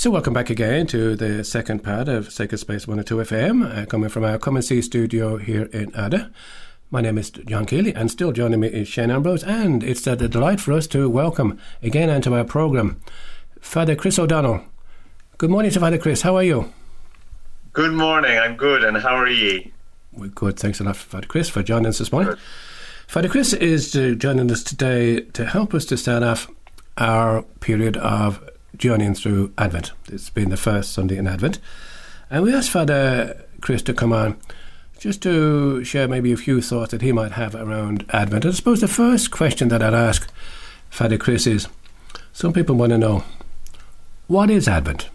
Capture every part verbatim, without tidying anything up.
So welcome back again to the second part of Sacred Space one oh two F M, uh, coming from our Come and See studio here in Ada. My name is John Keely, and still joining me is Shane Ambrose, and it's a delight for us to welcome again onto our program Father Chris O'Donnell. Good morning to Father Chris, how are you? Good morning, I'm good, and how are ye? We're good, thanks a lot Father Chris for joining us this morning. Good. Father Chris is uh, joining us today to help us to start off our period of journeying through Advent. It's been the first Sunday in Advent, and we asked Father Chris to come on just to share maybe a few thoughts that he might have around Advent. I suppose the first question that I'd ask Father Chris is, some people want to know, what is Advent?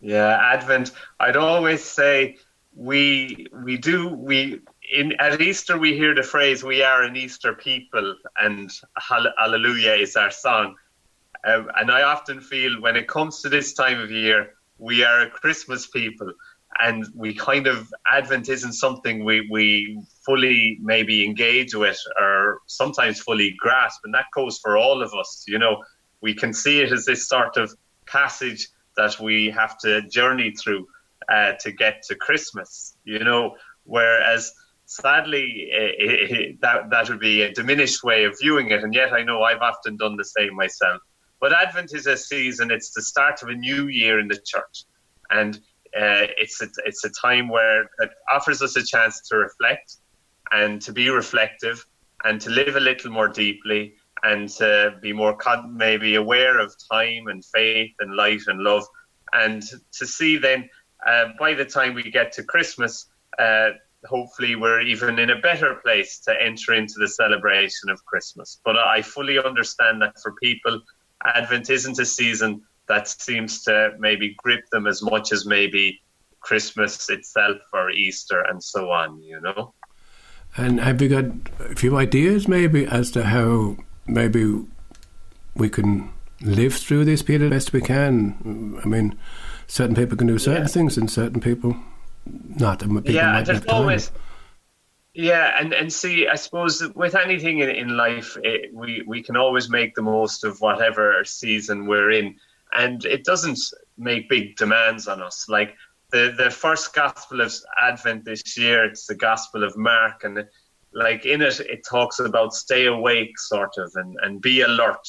Yeah, Advent, I'd always say we we do, we in at Easter we hear the phrase, we are an Easter people, and Hallelujah is our song. Um, and I often feel when it comes to this time of year, we are a Christmas people, and we kind of, Advent isn't something we, we fully maybe engage with or sometimes fully grasp, and that goes for all of us, you know. We can see it as this sort of passage that we have to journey through uh, to get to Christmas, you know, whereas sadly, it, it, that, that would be a diminished way of viewing it, and yet I know I've often done the same myself. But Advent is a season, it's the start of a new year in the church. And uh, it's, a, it's a time where it offers us a chance to reflect and to be reflective and to live a little more deeply and to be more con- maybe aware of time and faith and light and love. And to see then, uh, by the time we get to Christmas, uh, hopefully we're even in a better place to enter into the celebration of Christmas. But I fully understand that for people, Advent isn't a season that seems to maybe grip them as much as maybe Christmas itself or Easter and so on, you know. And have you got a few ideas maybe as to how maybe we can live through this period best we can? I mean, certain people can do certain yeah. things and certain people not. People yeah, might there's always... Time. Yeah, and, and see, I suppose with anything in, in life, it, we, we can always make the most of whatever season we're in. And it doesn't make big demands on us. Like the, the first gospel of Advent this year, it's the Gospel of Mark. And like in it, it talks about stay awake sort of and, and be alert.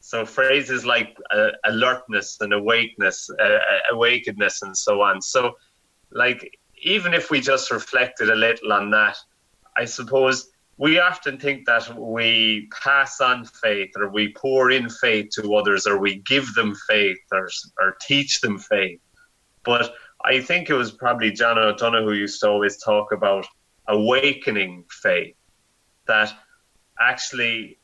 So phrases like uh, alertness and awakeness, uh, awakeness and so on. So like even if we just reflected a little on that, I suppose we often think that we pass on faith or we pour in faith to others or we give them faith or, or teach them faith. But I think it was probably John O'Donoghue who used to always talk about awakening faith, that actually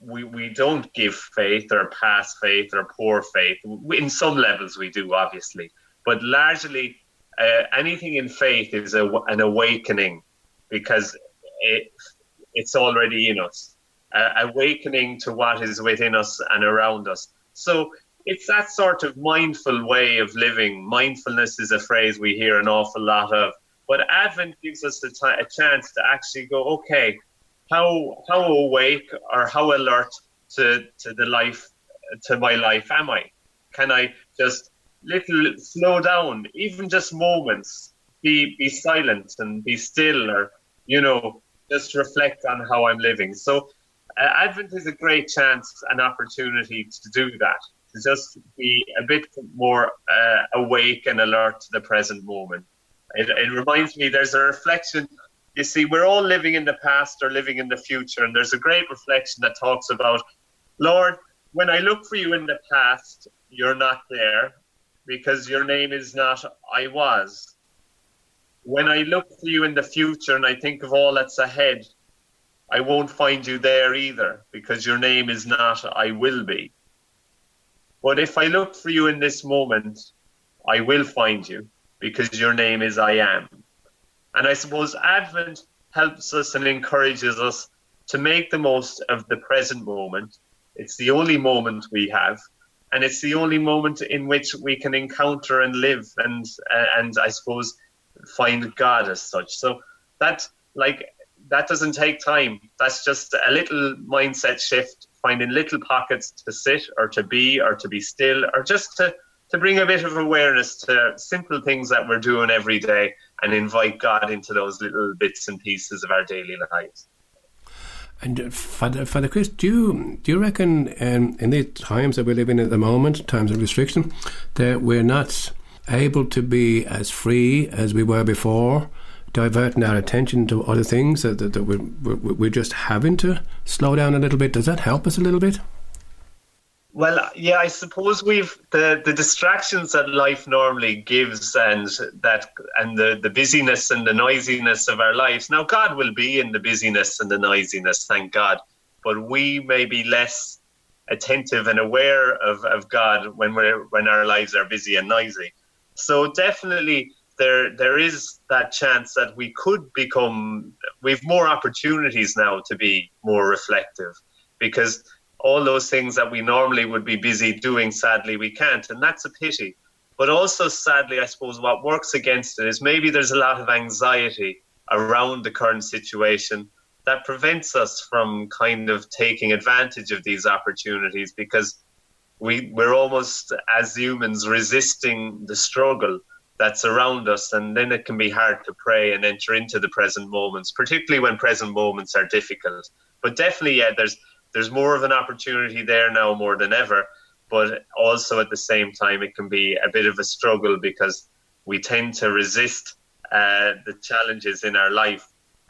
we, we don't give faith or pass faith or pour faith. In some levels we do, obviously, but largely uh, anything in faith is a, an awakening because It, it's already in us, uh, awakening to what is within us and around us. So it's that sort of mindful way of living. Mindfulness is a phrase we hear an awful lot of, but Advent gives us a, t- a chance to actually go, okay, how how awake or how alert to, to the life, to my life am I? Can I just little slow down, even just moments, be be silent and be still, or you know, just reflect on how I'm living. So uh, Advent is a great chance and opportunity to do that, to just be a bit more uh, awake and alert to the present moment. It, it reminds me there's a reflection. You see, we're all living in the past or living in the future, and there's a great reflection that talks about, Lord, when I look for you in the past, you're not there because your name is not I was. When I look for you in the future and I think of all that's ahead, I won't find you there either because your name is not I will be. But if I look for you in this moment, I will find you because your name is I am. And I suppose Advent helps us and encourages us to make the most of the present moment. It's the only moment we have. And it's the only moment in which we can encounter and live and, uh, and I suppose, find God as such. So that like that doesn't take time. That's just a little mindset shift, finding little pockets to sit or to be or to be still or just to to bring a bit of awareness to simple things that we're doing every day and invite God into those little bits and pieces of our daily lives. And Father, Father Chris, do you, do you reckon um, in the times that we live in at the moment, times of restriction, that we're not able to be as free as we were before, diverting our attention to other things, that, that, that we're, we're, we're just having to slow down a little bit? Does that help us a little bit? Well, yeah, I suppose we've the, the distractions that life normally gives, and that and the, the busyness and the noisiness of our lives. Now, God will be in the busyness and the noisiness, thank God. But we may be less attentive and aware of, of God when we're when our lives are busy and noisy. So definitely there there is that chance that we could become we've more opportunities now to be more reflective, because all those things that we normally would be busy doing, sadly, we can't. And that's a pity. But also, sadly, I suppose what works against it is maybe there's a lot of anxiety around the current situation that prevents us from kind of taking advantage of these opportunities, because we, we're almost, as humans, resisting the struggle that's around us. And then it can be hard to pray and enter into the present moments, particularly when present moments are difficult. But definitely, yeah, there's There's more of an opportunity there now more than ever, but also at the same time it can be a bit of a struggle, because we tend to resist uh, the challenges in our life.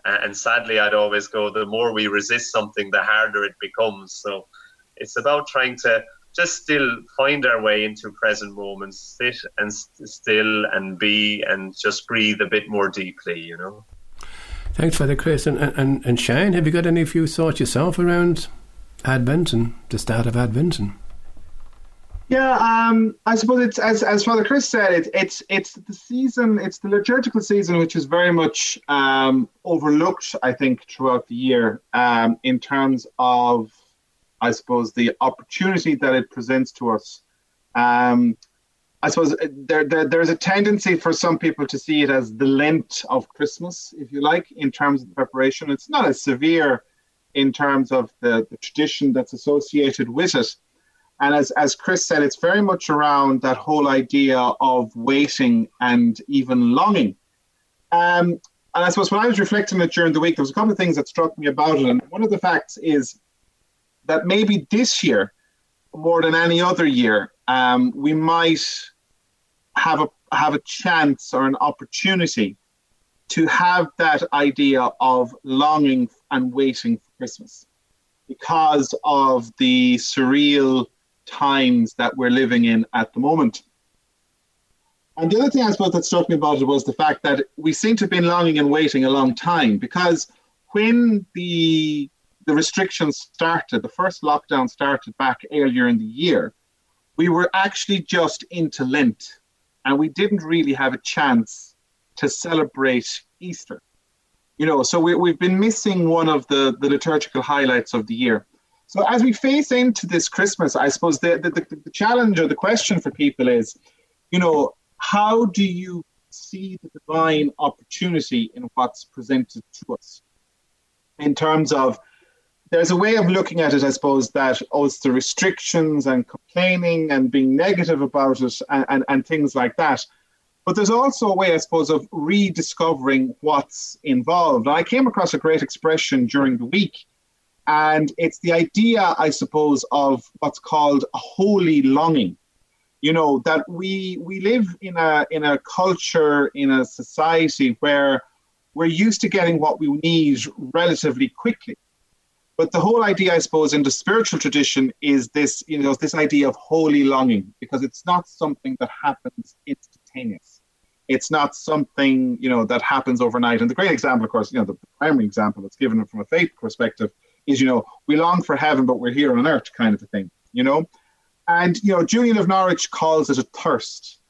Uh, and sadly, I'd always go, the more we resist something, the harder it becomes. So it's about trying to just still find our way into present moments, sit and st- still and be and just breathe a bit more deeply, you know. Thanks, Father Chris. And, and, and Shane, have you got any few thoughts yourself around Advent and the start of Advent? And yeah, um, I suppose it's as as Father Chris said, it, it's it's the season, it's the liturgical season, which is very much um, overlooked, I think, throughout the year um, in terms of, I suppose, the opportunity that it presents to us. Um, I suppose there, there there's a tendency for some people to see it as the Lent of Christmas, if you like, in terms of the preparation. It's not as severe in terms of the, the tradition that's associated with it. And as, as Chris said, it's very much around that whole idea of waiting and even longing. Um, and I suppose when I was reflecting it during the week, there was a couple of things that struck me about it. And one of the facts is that maybe this year, more than any other year, um, we might have a have a chance or an opportunity to have that idea of longing and waiting for Christmas, because of the surreal times that we're living in at the moment. And the other thing I suppose that struck me about it was the fact that we seem to have been longing and waiting a long time, because when the the restrictions started, the first lockdown started back earlier in the year, we were actually just into Lent, and we didn't really have a chance to celebrate Easter. You know, so we, we've been missing one of the, the liturgical highlights of the year. So as we face into this Christmas, I suppose the, the, the, the challenge or the question for people is, you know, how do you see the divine opportunity in what's presented to us? In terms of, there's a way of looking at it, I suppose, that oh, it's the restrictions and complaining and being negative about it and, and, and things like that. But there's also a way, I suppose, of rediscovering what's involved. And I came across a great expression during the week, and it's the idea, I suppose, of what's called a holy longing. You know, that we we live in a in a culture, in a society where we're used to getting what we need relatively quickly. But the whole idea, I suppose, in the spiritual tradition is this, you know, this idea of holy longing, because it's not something that happens instantaneously. It's not something, you know, that happens overnight. And the great example, of course, you know, the primary example that's given from a faith perspective is, you know, we long for heaven, but we're here on earth kind of a thing, you know. And, you know, Julian of Norwich calls it a thirst.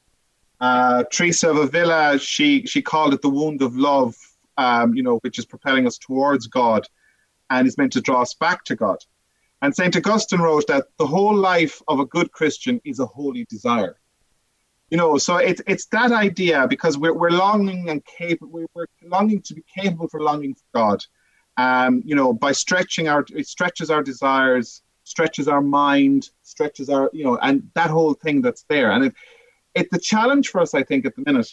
Uh, Teresa of Avila, she, she called it the wound of love, um, you know, which is propelling us towards God and is meant to draw us back to God. And Saint Augustine wrote that the whole life of a good Christian is a holy desire. You know, so it's it's that idea, because we're we're longing and capable, we're longing to be capable for longing for God, um, you know, by stretching our it stretches our desires, stretches our mind, stretches our you know, and that whole thing that's there. And it, it, the challenge for us, I think, at the minute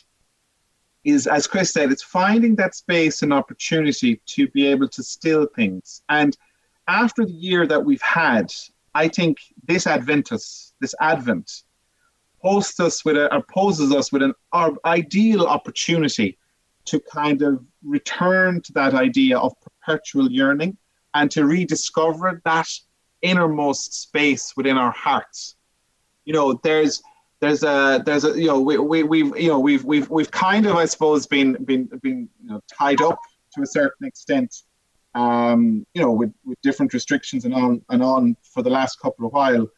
is, as Chris said, it's finding that space and opportunity to be able to still things. And after the year that we've had, I think this Adventus, this Advent, hosts us with a, or poses us with an ideal opportunity to kind of return to that idea of perpetual yearning and to rediscover that innermost space within our hearts. You know, there's, there's a, there's a, you know, we, we, we've, you know, we've, we've, we've kind of, I suppose, been, been, been, you know, tied up to a certain extent, um, you know, with, with different restrictions and on and on for the last couple of while.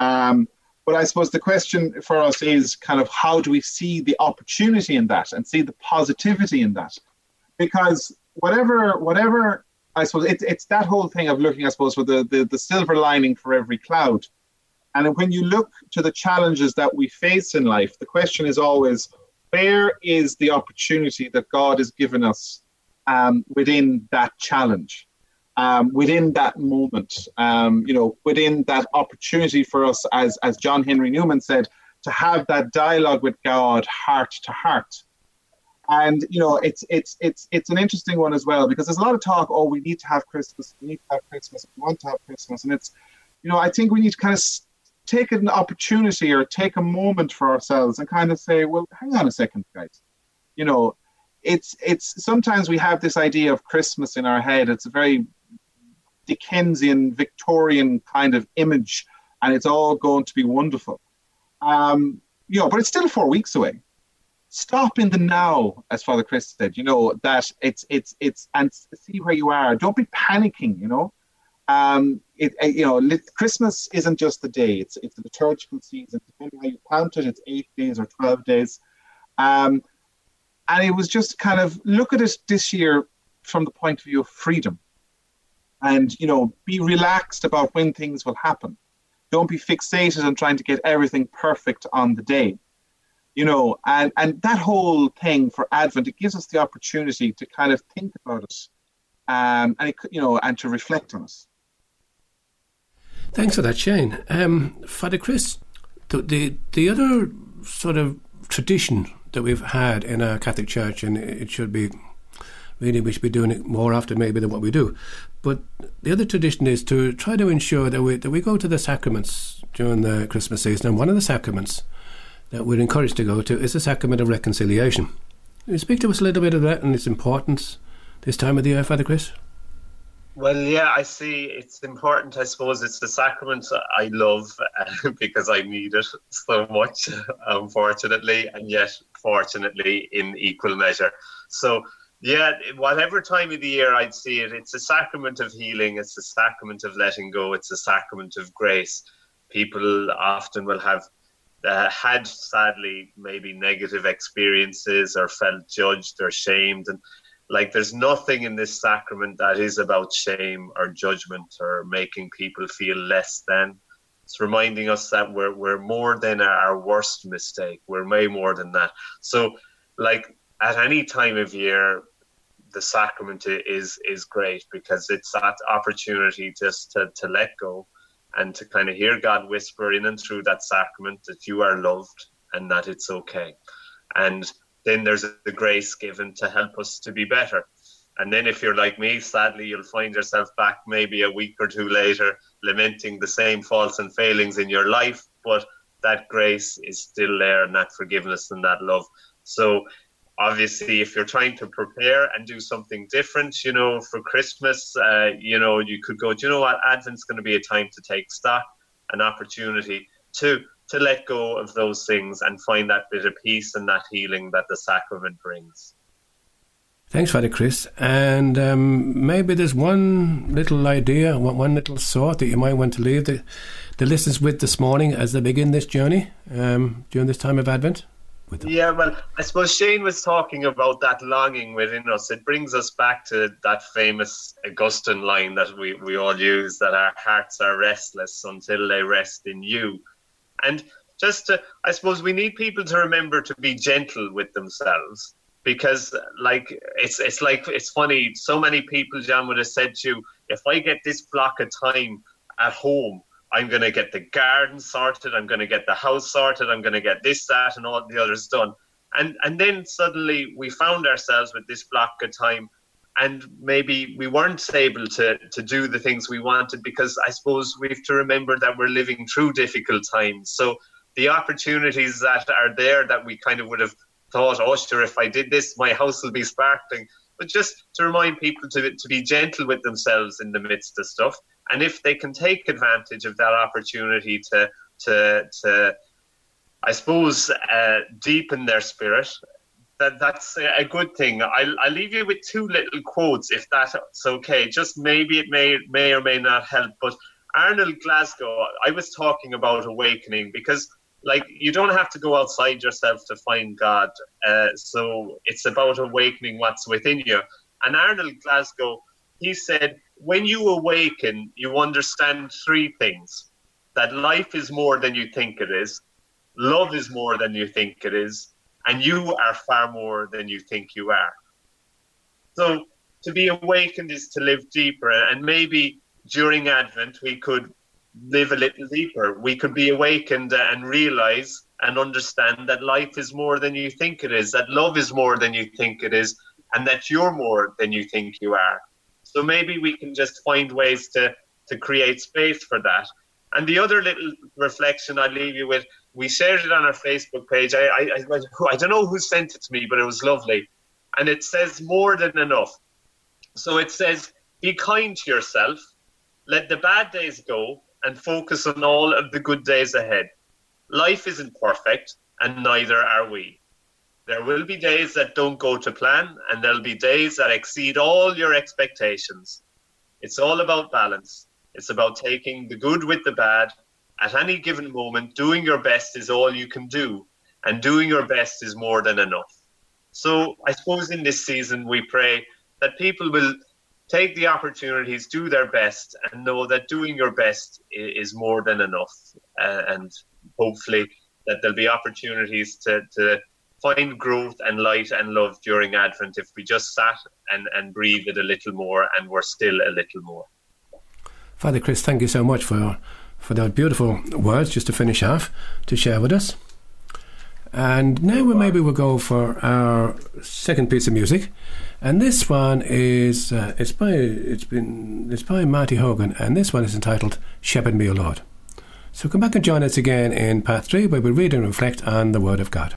Um, But I suppose the question for us is kind of how do we see the opportunity in that and see the positivity in that? Because whatever, whatever I suppose, it, it's that whole thing of looking, I suppose, for the, the, the silver lining for every cloud. And when you look to the challenges that we face in life, the question is always, where is the opportunity that God has given us um, within that challenge? Um, within that moment, um, you know, within that opportunity for us, as as John Henry Newman said, to have that dialogue with God, heart to heart. And you know, it's it's it's it's an interesting one as well, because there's a lot of talk. Oh, we need to have Christmas. We need to have Christmas. We want to have Christmas. And it's, you know, I think we need to kind of take an opportunity or take a moment for ourselves and kind of say, well, hang on a second, guys. You know, it's it's sometimes we have this idea of Christmas in our head. It's a very Dickensian, Victorian kind of image, and it's all going to be wonderful. Um, you know, but it's still four weeks away. Stop in the now, as Father Chris said, you know, that it's, it's, it's, and see where you are. Don't be panicking, you know. Um, it, you know, Christmas isn't just the day, it's, it's the liturgical season. Depending on how you count it, it's eight days or twelve days. Um, and it was just kind of look at it this year from the point of view of freedom. And, you know, be relaxed about when things will happen. Don't be fixated on trying to get everything perfect on the day. You know, and, and that whole thing for Advent, it gives us the opportunity to kind of think about it, um, and, it, you know, and to reflect on it. Thanks for that, Shane. Um, Father Chris, the, the the other sort of tradition that we've had in our Catholic Church, and it should be, really we should be doing it more often maybe than what we do. But the other tradition is to try to ensure that we that we go to the sacraments during the Christmas season. And one of the sacraments that we're encouraged to go to is the sacrament of reconciliation. Can you speak to us a little bit of that and its importance this time of the year, Father Chris? Well, yeah, I see it's important. I suppose it's the sacrament I love uh, because I need it so much, unfortunately, and yet fortunately in equal measure. So, yeah, whatever time of the year I'd see it, it's a sacrament of healing, it's a sacrament of letting go, it's a sacrament of grace. People often will have uh, had, sadly, maybe negative experiences or felt judged or shamed. And like, there's nothing in this sacrament that is about shame or judgment or making people feel less than. It's reminding us that we're we're more than our worst mistake. We're way more than that. So, like, at any time of year, the sacrament is is great because it's that opportunity just to, to let go and to kind of hear God whisper in and through that sacrament that you are loved and that it's okay. And then there's the grace given to help us to be better. And then if you're like me, sadly, you'll find yourself back maybe a week or two later lamenting the same faults and failings in your life, but that grace is still there and that forgiveness and that love. So, obviously, if you're trying to prepare and do something different, you know, for Christmas, uh, you know, you could go, do you know what? Advent's going to be a time to take stock, an opportunity to to let go of those things and find that bit of peace and that healing that the sacrament brings. Thanks, Father Chris. And um, maybe there's one little idea, one, one little thought that you might want to leave the, the listeners with this morning as they begin this journey um, during this time of Advent. Yeah, well, I suppose Shane was talking about that longing within us. It brings us back to that famous Augustine line that we, we all use, that our hearts are restless until they rest in you. And just to, I suppose we need people to remember to be gentle with themselves, because like it's it's like it's funny. So many people, John, would have said to you, if I get this block of time at home, I'm going to get the garden sorted, I'm going to get the house sorted, I'm going to get this, that, and all the others done. And and then suddenly we found ourselves with this block of time, and maybe we weren't able to, to do the things we wanted, because I suppose we have to remember that we're living through difficult times. So the opportunities that are there that we kind of would have thought, oh sure, if I did this, my house will be sparkling. But just to remind people to to be gentle with themselves in the midst of stuff. And if they can take advantage of that opportunity to, to, to I suppose, uh, deepen their spirit, that that's a good thing. I'll, I'll leave you with two little quotes, if that's okay. Just maybe it may, may or may not help. But Arnold Glasgow, I was talking about awakening, because like you don't have to go outside yourself to find God. Uh, so it's about awakening what's within you. And Arnold Glasgow, he said, when you awaken, you understand three things: that life is more than you think it is, love is more than you think it is, and you are far more than you think you are. So to be awakened is to live deeper, and maybe during Advent we could live a little deeper. We could be awakened and realize and understand that life is more than you think it is, that love is more than you think it is, and that you're more than you think you are. So maybe we can just find ways to, to create space for that. And the other little reflection I leave you with, we shared it on our Facebook page. I, I, I, I don't know who sent it to me, but it was lovely. And it says more than enough. So it says, be kind to yourself, let the bad days go, and focus on all of the good days ahead. Life isn't perfect, and neither are we. There will be days that don't go to plan, and there'll be days that exceed all your expectations. It's all about balance. It's about taking the good with the bad. At any given moment, doing your best is all you can do, and doing your best is more than enough. So I suppose in this season we pray that people will take the opportunities, do their best, and know that doing your best is more than enough. And hopefully that there'll be opportunities to, to find growth and light and love during Advent if we just sat and, and breathed a little more and were still a little more. Father Chris, thank you so much for, for those beautiful words, just to finish off, to share with us. And now we maybe we'll go for our second piece of music. And this one is uh, it's by it's been it's by Marty Hogan, and this one is entitled Shepherd Me, O Lord. So come back and join us again in part three, where we read and reflect on the Word of God.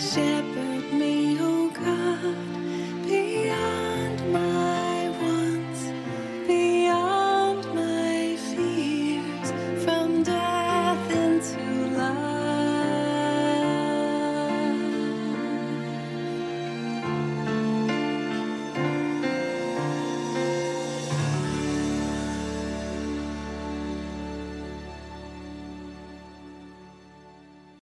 shepherd.